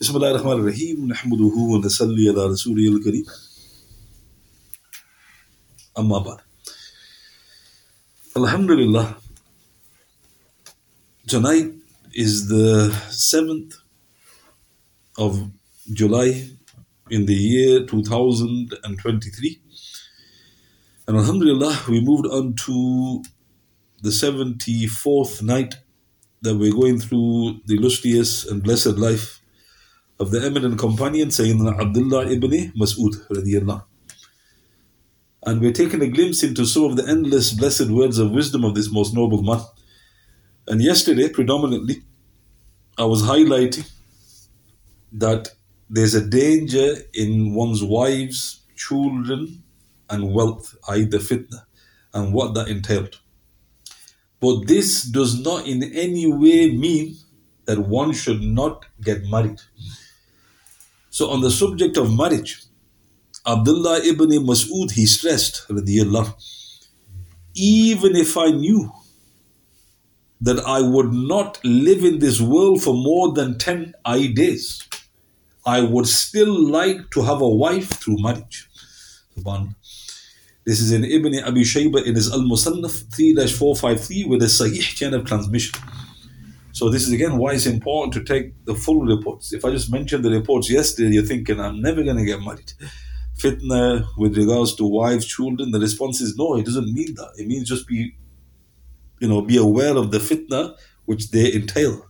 Bismillahir Rahmanir Rahim, nahmaduhu wa nasalli ala rasulihil karim. Amma ba'd. Alhamdulillah. Tonight is the 7th of July in the year 2023. And alhamdulillah, we moved on to the 74th night that we're going through the illustrious and blessed life of the eminent companion Sayyidina Abdullah ibn Mas'ud radiyallahu. And we're taking a glimpse into some of the endless blessed words of wisdom of this most noble man. And yesterday, predominantly, I was highlighting that there's a danger in one's wives, children, and wealth, i.e. the fitna, and what that entailed. But this does not in any way mean that one should not get married. So on the subject of marriage, Abdullah ibn Mas'ud, he stressed, radiyallahu, even if I knew that I would not live in this world for more than 10 days, I would still like to have a wife through marriage. This is in Ibn Abi Shaiba in his Al Musannaf 3-453 with a sahih chain of transmission. So this is again why it's important to take the full reports. If I just mentioned the reports yesterday, you're thinking, I'm never going to get married. Fitna with regards to wives, children, the response is no, it doesn't mean that. It means just be aware of the fitna which they entail.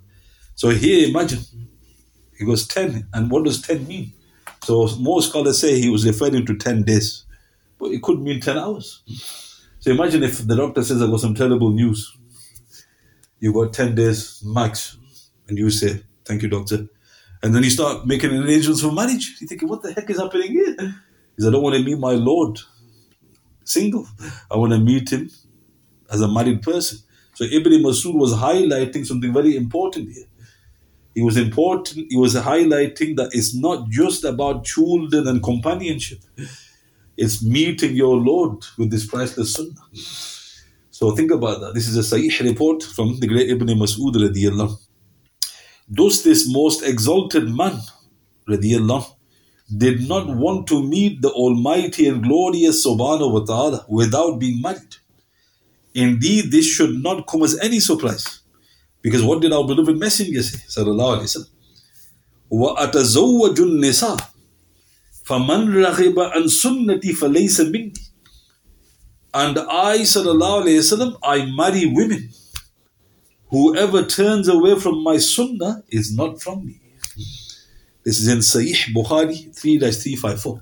So here, imagine, he goes 10, and what does 10 mean? So most scholars say he was referring to 10 days, but it could mean 10 hours. So imagine if the doctor says, I've got some terrible news. You got 10 days max, and you say, thank you, doctor. And then you start making arrangements for marriage. You're thinking, what the heck is happening here? He said, I don't want to meet my Lord single. I want to meet him as a married person. So Ibn Mas'ud was highlighting something very important here. He was highlighting that it's not just about children and companionship. It's meeting your Lord with this priceless sunnah. So think about that. This is a sahih report from the great Ibn Mas'ud radiyallahu. Thus this most exalted man radiyallahu did not want to meet the almighty and glorious subhanahu wa ta'ala without being married. Indeed, this should not come as any surprise. Because what did our beloved messenger say? Sallallahu alayhi wa sallam. وَأَتَزَوَّجُ النِّسَاءَ فَمَنْ رَغِبَ عَنْ سُنَّتِي فَلَيْسَ مِنِّي. And I, sallallahu alayhi wa sallam, I marry women. Whoever turns away from my sunnah is not from me. This is in Sahih Bukhari 3-354.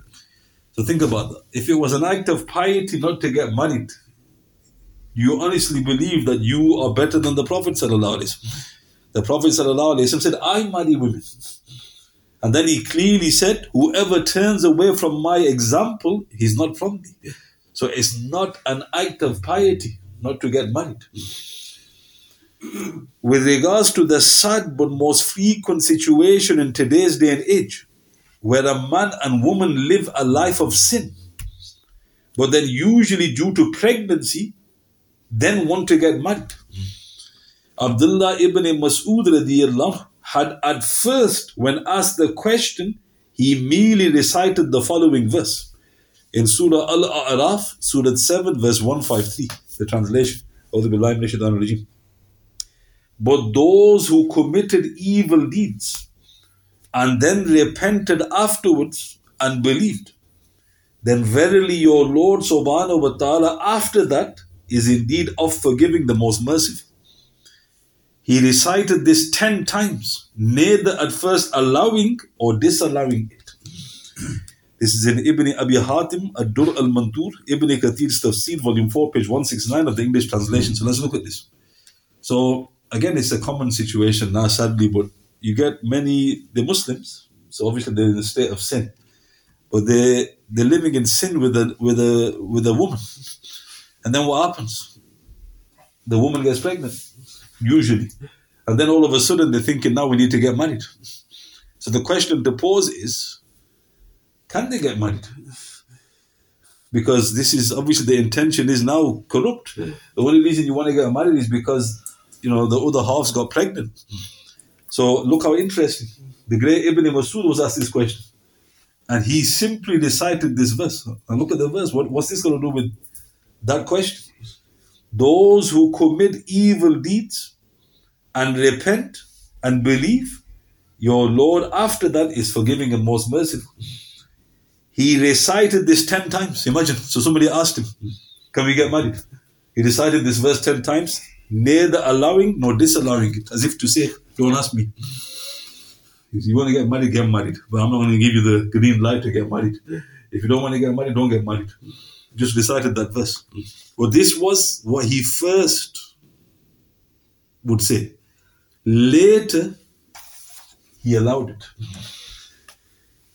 So think about that. If it was an act of piety not to get married, you honestly believe that you are better than the Prophet sallallahu alayhi wa sallam. The Prophet sallallahu alayhi wa sallam said, I marry women. And then he clearly said, whoever turns away from my example, he's not from me. So it's not an act of piety not to get married. With regards to the sad but most frequent situation in today's day and age, where a man and woman live a life of sin, but then usually due to pregnancy, then want to get married. Abdullah ibn Mas'ud radiyallahu had at first, when asked the question, he merely recited the following verse. In Surah Al-A'raf, Surah 7, verse 153, the translation of the Ibrahim al-Nakhai. But those who committed evil deeds and then repented afterwards and believed, then verily your Lord subhanahu wa ta'ala after that is indeed of forgiving, the most merciful. He recited this 10 times, neither at first allowing or disallowing it. This is in Ibn Abi Hatim, Ad-Dur al-Mantur, Ibn Kathir Tafsir, Volume 4, page 169 of the English translation. So let's look at this. So again, it's a common situation now, sadly, but you get many, the Muslims, so obviously they're in a state of sin, but they're living in sin with a woman. And then what happens? The woman gets pregnant, usually. And then all of a sudden they're thinking, now we need to get married. So the question to pose is, can they get married? Because this is obviously the intention is now corrupt. The only reason you want to get married is because the other half's got pregnant. So look how interesting. The great Ibn Mas'ud was asked this question, and he simply recited this verse. And look at the verse. What's this going to do with that question? Those who commit evil deeds and repent and believe, your Lord after that is forgiving and most merciful. He recited this 10 times. Imagine. So somebody asked him, can we get married? He recited this verse 10 times, neither allowing nor disallowing it, as if to say, don't ask me. If you want to get married, but I'm not going to give you the green light to get married. If you don't want to get married, don't get married. Just recited that verse. Well, this was what he first would say. Later, he allowed it.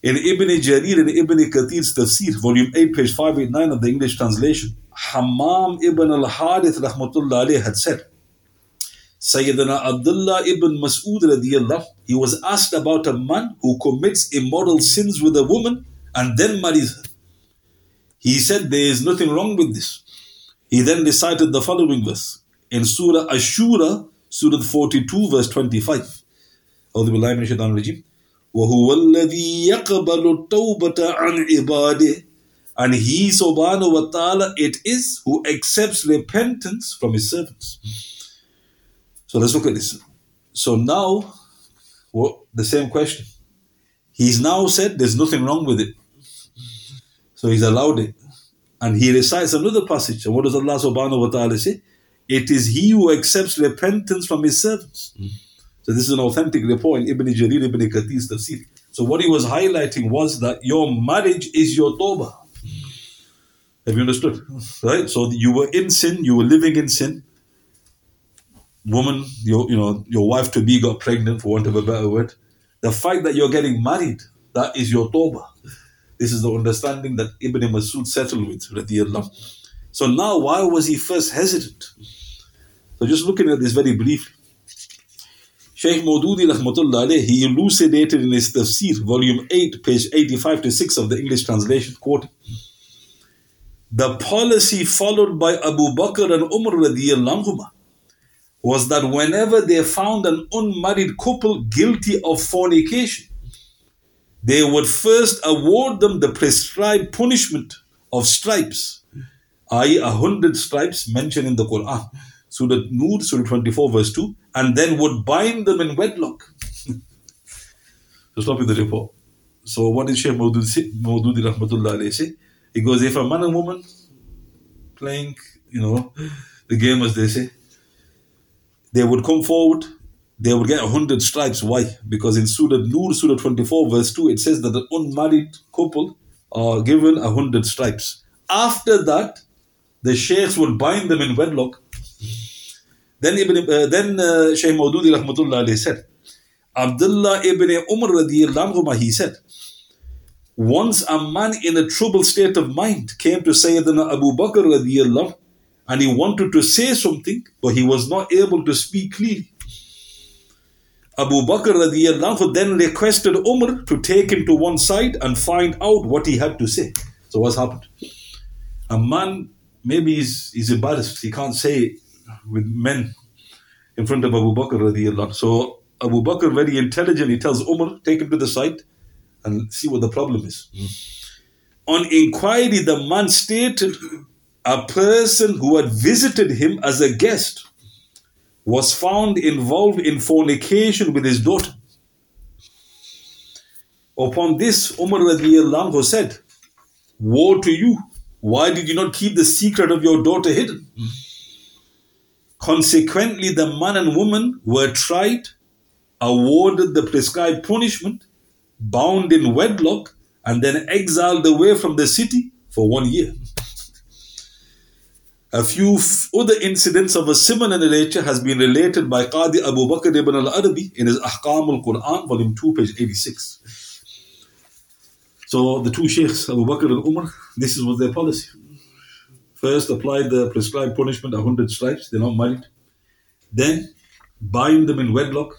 In Ibn Jarir and Ibn Kathir Tafsir, volume 8, page 589 of the English translation, Hammam ibn al-Harith rahmatullah alayhi had said, Sayyidina Abdullah ibn Mas'ud radiyallahu, he was asked about a man who commits immoral sins with a woman and then marries her. He said there is nothing wrong with this. He then recited the following verse in Surah Ashura, Surah 42, verse 25. Auzubillahi minash shaitanir rajeem. وَهُوَ الَّذِي يَقْبَلُ التَّوْبَةَ عَنْ عِبَادِهِ. And he, subhanahu wa ta'ala, it is who accepts repentance from his servants. So let's look at this. So now, well, the same question. He's now said there's nothing wrong with it. So he's allowed it. And he recites another passage. And what does Allah subhanahu wa ta'ala say? It is he who accepts repentance from his servants. So this is an authentic report in Ibn Jarir, Ibn Kathir's Tafsir. So what he was highlighting was that your marriage is your tawbah. Have you understood? Right? So you were in sin, you were living in sin. Woman, your wife-to-be got pregnant, for want of a better word. The fact that you're getting married, that is your tawbah. This is the understanding that Ibn Mas'ud settled with, radiyallahu. So now, why was he first hesitant? So just looking at this very briefly. Shaykh Maududi, rahmatullah alayhi, he elucidated in his tafsir, volume 8, page 85 to 6 of the English translation, quote, the policy followed by Abu Bakr and Umar, radiyallahu anhuma, was that whenever they found an unmarried couple guilty of fornication, they would first award them the prescribed punishment of stripes, i.e. 100 stripes mentioned in the Qur'an, Surah Nur, Surah 24, verse 2, and then would bind them in wedlock. So stop with the report. So what did Shaykh Maududi rahmatullah alayhi say? He goes, if a man and woman playing, the game as they say, they would come forward, they would get 100 stripes. Why? Because in Surah Nur, Surah 24, verse 2, it says that the unmarried couple are given 100 stripes. After that, the sheikhs would bind them in wedlock. Then Shaykh Maududi rahmatullah alayhi said, Abdullah ibn Umar radiyallahu anhuma, he said, once a man in a troubled state of mind came to Sayyidina Abu Bakr radiyallahu, and he wanted to say something, but he was not able to speak clearly. Abu Bakr radiyallahu then requested Umar to take him to one side and find out what he had to say. So what's happened? A man, maybe he's embarrassed. He can't say with men in front of Abu Bakr radiyallahu. So Abu Bakr very intelligently tells Umar, take him to the side and see what the problem is. On inquiry, the man stated, a person who had visited him as a guest was found involved in fornication with his daughter. Upon this, Umar radiyallahu anhu said, woe to you, why did you not keep the secret of your daughter hidden? Consequently, the man and woman were tried, awarded the prescribed punishment, bound in wedlock, and then exiled away from the city for 1 year. A few other incidents of a similar nature has been related by Qadi Abu Bakr ibn al-Arabi in his Ahkam al-Qur'an, volume 2, page 86. So the two sheikhs, Abu Bakr and Umar, this was their policy. First, apply the prescribed punishment, 100 stripes, they're not married. Then, bind them in wedlock,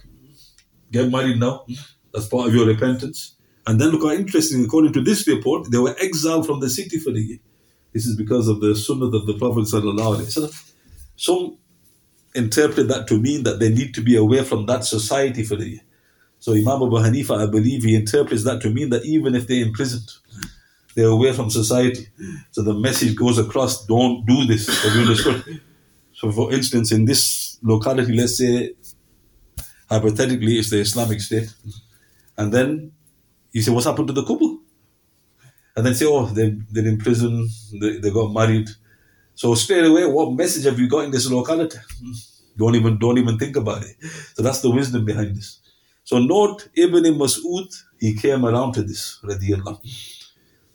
get married now, that's part of your repentance. And then, look how interesting, according to this report, they were exiled from the city for the year. This is because of the sunnah of the Prophet ﷺ. Some interpret that to mean that they need to be away from that society for the year. So Imam Abu Hanifa, I believe, he interprets that to mean that even if they're imprisoned, they're away from society. So the message goes across, don't do this. Have you understood? So for instance, in this locality, let's say, hypothetically, it's the Islamic State. And then you say, what's happened to the couple? And then say, oh, they're in prison, they got married. So straight away, what message have you got in this locality? Don't even think about it. So that's the wisdom behind this. So note, Ibn Mas'ud, he came around to this, radiyallahu.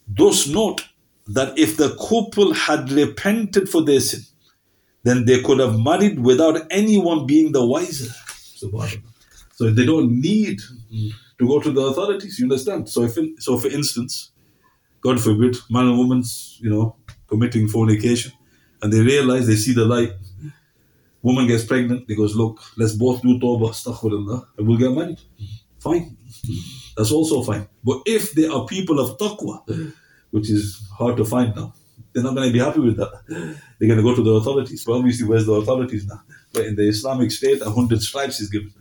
Thus note that if the couple had repented for their sin, then they could have married without anyone being the wiser. So they don't need to go to the authorities, you understand? So for instance, God forbid, man and woman's, committing fornication, and they realize, they see the light. Woman gets pregnant, they goes, look, let's both do tawbah, astaghfirullah, and we'll get married. Fine. That's also fine. But if they are people of taqwa, which is hard to find now, they're not going to be happy with that. They're going to go to the authorities. Well, obviously, where's the authorities now? But in the Islamic State, 100 stripes is given.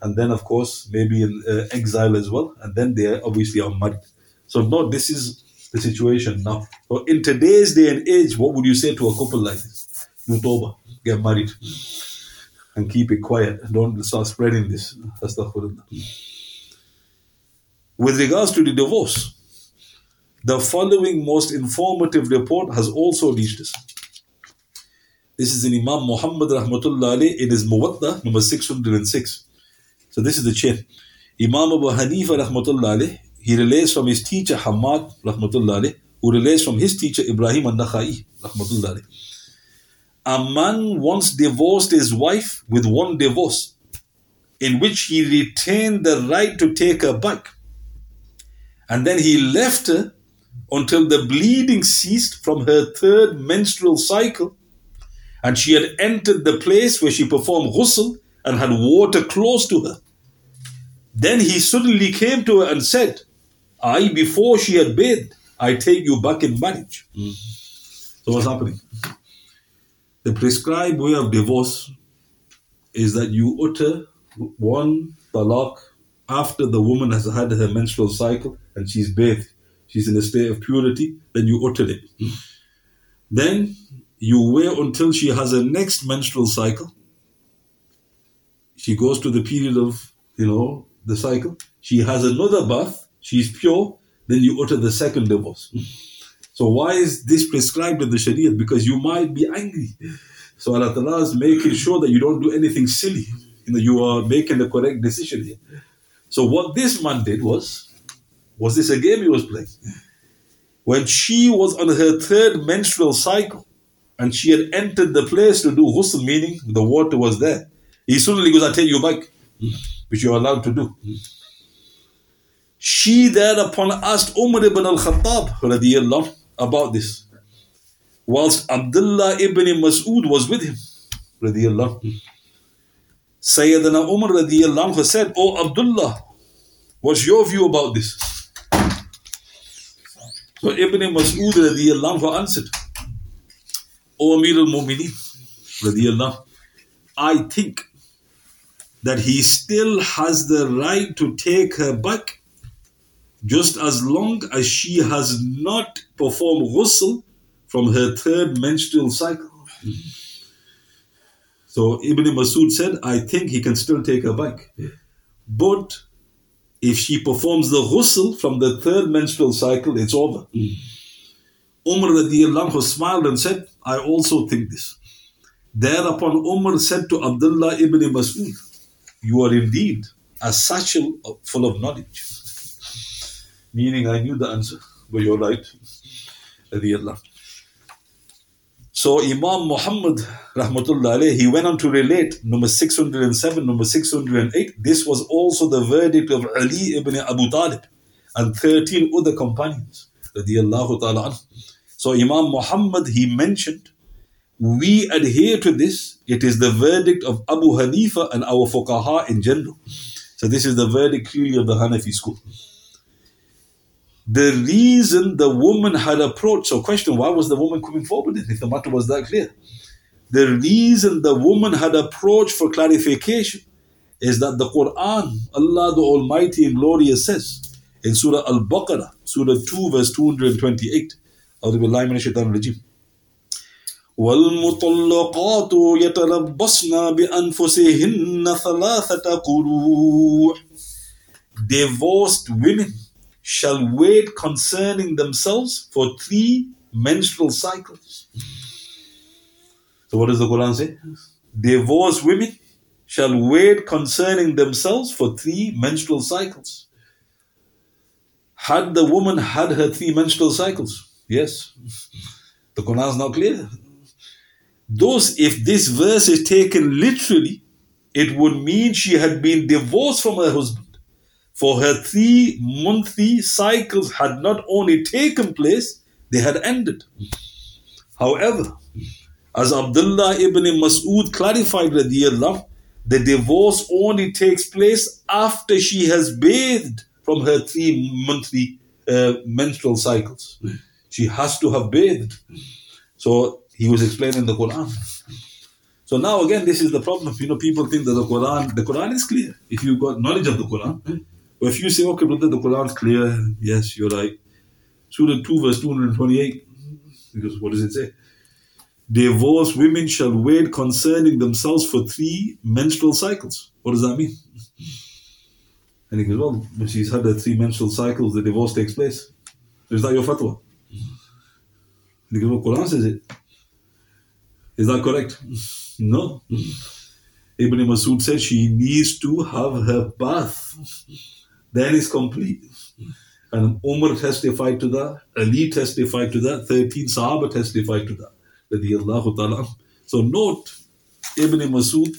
And then, of course, maybe in exile as well. And then they obviously are married. So, no, this is the situation now. So, in today's day and age, what would you say to a couple like this? Do tawbah. Get married and keep it quiet. Don't start spreading this. Astaghfirullah. With regards to the divorce, the following most informative report has also reached us. This is in Imam Muhammad rahmatullah alayh. It is Muwatta number 606. So this is the chain. Imam Abu Hanifa rahmatullah alayh, he relates from his teacher Hamad rahmatullah alayh, who relates from his teacher Ibrahim al-Nakhai rahmatullah alayh. A man once divorced his wife with one divorce, in which he retained the right to take her back. And then he left her until the bleeding ceased from her third menstrual cycle, and she had entered the place where she performed ghusl and had water close to her. Then he suddenly came to her and said, before she had bathed, I take you back in marriage. So what's happening? The prescribed way of divorce is that you utter one talaq after the woman has had her menstrual cycle and she's bathed. She's in a state of purity, then you utter it. Then you wait until she has her next menstrual cycle. She goes to the period of, the cycle. She has another bath. She's pure. Then you utter the second divorce. So why is this prescribed in the Sharia? Because you might be angry. So Allah Ta'ala is making sure that you don't do anything silly. You are making the correct decision here. So what this man did was this a game he was playing? When she was on her third menstrual cycle and she had entered the place to do ghusl, meaning the water was there, he suddenly goes, I'll take you back, which you are allowed to do. She thereupon asked Umar ibn al-Khattab radiyallahu about this, whilst Abdullah ibn Mas'ud was with him, radiyallahu. Sayyidina Umar radiyallahu said, "Oh Abdullah, what's your view about this?" So Ibn Mas'ud radiyallahu answered, "Oh Amir al-Mu'mini radiyallahu, I think that he still has the right to take her back, just as long as she has not performed ghusl from her third menstrual cycle." So Ibn Mas'ud said, I think he can still take her back. But if she performs the ghusl from the third menstrual cycle, it's over. Umar radiyallahu anhu smiled and said, I also think this. Thereupon Umar said to Abdullah ibn Mas'ud, you are indeed a satchel full of knowledge. Meaning, I knew the answer, but you're right. So Imam Muhammad rahmatullah alayh, he went on to relate number 607, number 608. This was also the verdict of Ali ibn Abu Talib and 13 other companions. So Imam Muhammad, he mentioned, we adhere to this. It is the verdict of Abu Hanifa and our fuqaha in general. So this is the verdict clearly of the Hanafi school. The reason the woman had approached, so question, why was the woman coming forward if the matter was that clear? The reason the woman had approached for clarification is that the Quran, Allah the Almighty and Glorious says in Surah Al Baqarah, Surah 2, verse 228, أعوذ بالله من الشيطان الرجيم. وَالْمُطَلَّقَاتُ يَتَرَبَّصْنَ بِأَنفُسِهِنَّ ثَلَاثَةَ قُرُوءٍ. Divorced women shall wait concerning themselves for 3 menstrual cycles. So what does the Quran say? Divorced women shall wait concerning themselves for 3 menstrual cycles. Had the woman had her 3 menstrual cycles? Yes. The Quran is not clear. If this verse is taken literally, it would mean she had been divorced from her husband, for her 3 monthly cycles had not only taken place, they had ended. However, as Abdullah ibn Mas'ud clarified, the divorce only takes place after she has bathed from her 3 monthly menstrual cycles. She has to have bathed. So he was explaining the Quran. So now again, this is the problem. People think that the Quran is clear. If you've got knowledge of the Quran, or if you say, okay, brother, the Quran's clear. Yes, you're right. Surah 2, verse 228. Because what does it say? Divorced women shall wait concerning themselves for 3 menstrual cycles. What does that mean? And he goes, well, when she's had her 3 menstrual cycles, the divorce takes place. Is that your fatwa? And he goes, well, Quran says it. Is that correct? No. Ibn Mas'ud said she needs to have her bath. Then it's complete. And Umar testified to that. Ali testified to that. 13 Sahaba testified to that. So note, Ibn Mas'ud,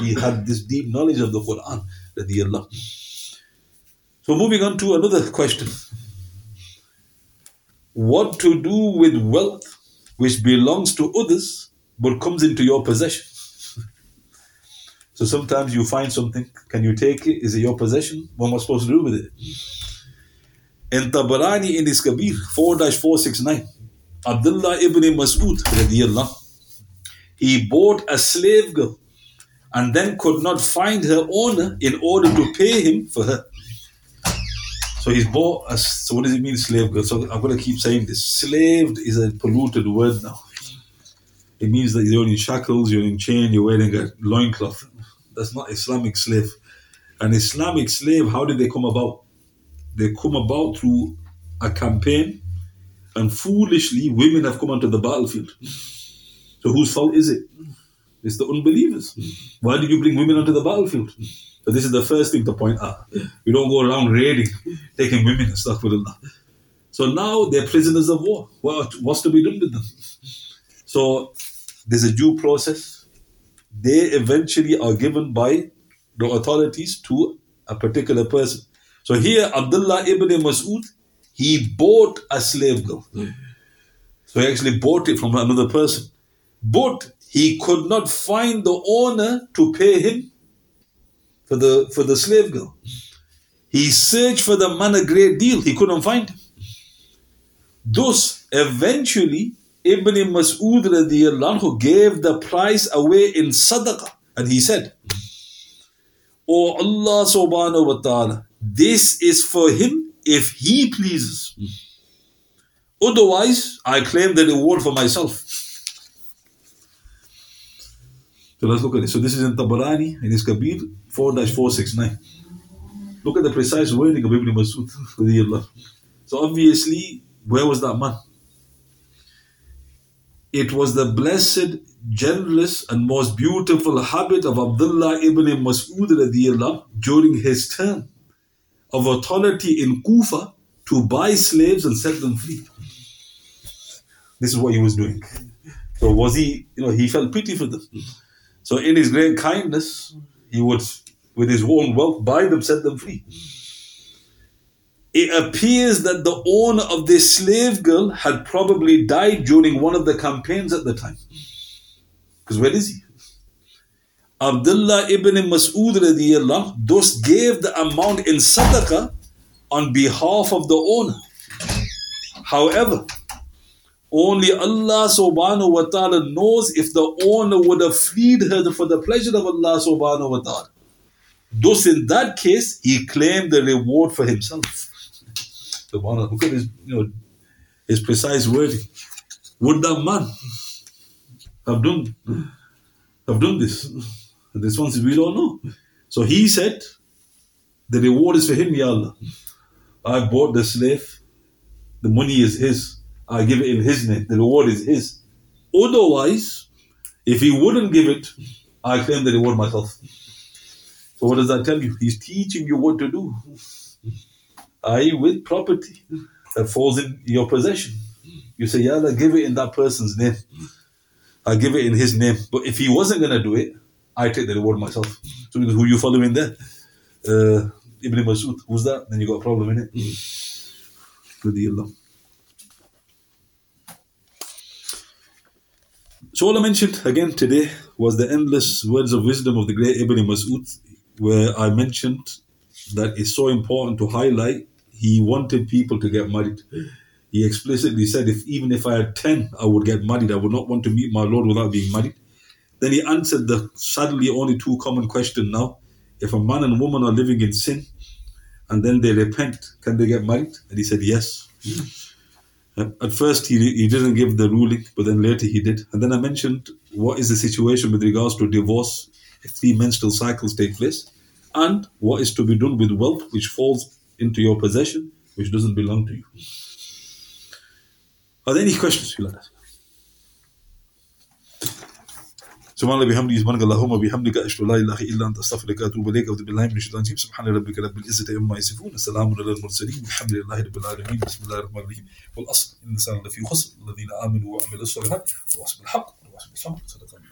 he had this deep knowledge of the Quran. So moving on to another question. What to do with wealth which belongs to others but comes into your possession? So sometimes you find something, can you take it? Is it your possession? What am I supposed to do with it? In Tabarani in his Kabir 4-469, Abdullah ibn Mas'ud, he bought a slave girl and then could not find her owner in order to pay him for her. So he's bought a... So what does it mean, slave girl? So I'm going to keep saying this. Slaved is a polluted word now. It means that you're in shackles, you're in chain, you're wearing a loincloth. That's not Islamic slave. An Islamic slave, how did they come about? They come about through a campaign, and foolishly women have come onto the battlefield. So whose fault is it? It's the unbelievers. Why did you bring women onto the battlefield? So this is the first thing to point out. We don't go around raiding, taking women, astaghfirullah. So now they're prisoners of war. What's to be done with them? So there's a due process. They eventually are given by the authorities to a particular person. So here, Abdullah ibn Mas'ud, he bought a slave girl. So he actually bought it from another person. But he could not find the owner to pay him for the slave girl. He searched for the man a great deal. He couldn't find him. Thus, eventually, Ibn Mas'ud radiyallahu anhu gave the price away in sadaqah. And he said, "Oh Allah subhanahu wa ta'ala, this is for him if he pleases. Otherwise, I claim the reward for myself." So let's look at it. So this is in Tabarani, in his Kabir 4-469. Look at the precise wording of Ibn Mas'ud. So obviously, where was that man? It was the blessed, generous and most beautiful habit of Abdullah ibn Mas'ud during his term of authority in Kufa to buy slaves and set them free. This is what he was doing. So was he, he felt pity for them. So in his great kindness, he would, with his own wealth, buy them, set them free. It appears that the owner of this slave girl had probably died during one of the campaigns at the time. Because where is he? Abdullah ibn Mas'ud radiyallahu thus gave the amount in sadaqah on behalf of the owner. However, only Allah subhanahu wa ta'ala knows if the owner would have freed her for the pleasure of Allah subhanahu wa ta'ala. Thus, in that case, he claimed the reward for himself. Look at his precise wording. Would that man have done this? The response is, we don't know. So he said, the reward is for him, Ya Allah. I bought the slave. The money is his. I give it in his name. The reward is his. Otherwise, if he wouldn't give it, I claim the reward myself. So what does that tell you? He's teaching you what to do. I.e., with property that falls in your possession. You say, Ya Allah, give it in that person's name. I give it in his name. But if he wasn't going to do it, I take the reward myself. So because who you following there? Ibn Mas'ud. Who's that? Then you got a problem, innit? So all I mentioned again today was the endless words of wisdom of the great Ibn Mas'ud, where I mentioned that it's so important to highlight he wanted people to get married. He explicitly said, even if I had 10, I would get married. I would not want to meet my Lord without being married. Then he answered the sadly only two common question now. If a man and woman are living in sin and then they repent, can they get married? And he said, yes. At first, he didn't give the ruling, but then later he did. And then I mentioned what is the situation with regards to divorce if 3 menstrual cycles take place, and what is to be done with wealth which falls into your possession, which doesn't belong to you. Are there any questions you like that? Subhanallah bihamdihi subhanakallahumma bihamdika ashhadu an la ilaha illa anta astaghfiruka wa atubu ilayk wa billahi minash shaitanir rajim subhana rabbika rabbil izzati amma yasifun assalamu alal mursalin walhamdulillahi rabbil alamin bismillahir rahmanir rahim wal asr innal insana lafi khusr alladhina amanu wa amilus solihat wa asbahul haqq wa asbahul sabr